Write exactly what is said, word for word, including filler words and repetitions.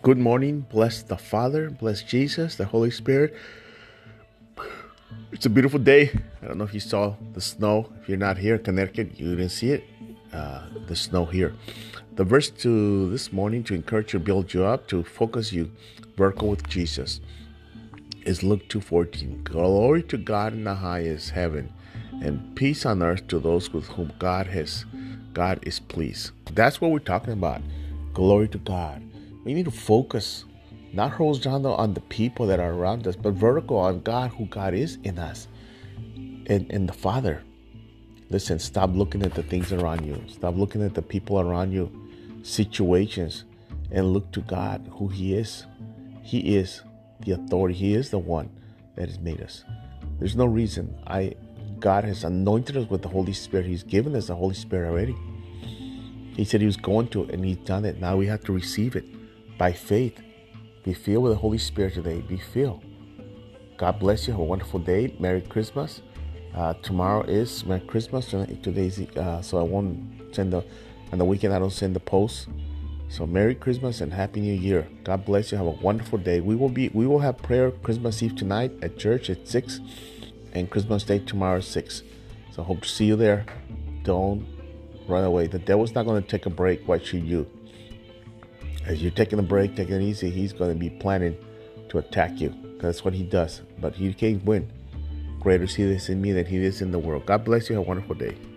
Good morning. Bless the Father. Bless Jesus, the Holy Spirit. It's a beautiful day. I don't know if you saw the snow. If you're not here in Connecticut, you didn't see it. Uh, the snow here. The verse to this morning to encourage you, build you up, to focus you, vertical with Jesus, is Luke two fourteen. Glory to God in the highest heaven, and peace on earth to those with whom God has, God is pleased. That's what we're talking about. Glory to God. We need to focus, not horizontal on the people that are around us, but vertical on God, who God is in us, and, and the Father. Listen, stop looking at the things around you. Stop looking at the people around you, situations, and look to God, who He is. He is the authority. He is the one that has made us. There's no reason. I, God has anointed us with the Holy Spirit. He's given us the Holy Spirit already. He said He was going to, and He's done it. Now we have to receive it by faith. Be filled with the Holy Spirit today. Be filled. God bless you. Have a wonderful day. Merry Christmas. Uh, tomorrow is Merry Christmas. Today's uh, so I won't send the on the weekend. I don't send the post. So Merry Christmas and Happy New Year. God bless you. Have a wonderful day. We will be we will have prayer Christmas Eve tonight at church at six, and Christmas Day tomorrow at six. So hope to see you there. Don't run away. The devil's not going to take a break. Why should you? As you're taking a break, taking it easy, he's going to be planning to attack you. That's what he does. But he can't win. Greater is He that is in me than He is in the world. God bless you. Have a wonderful day.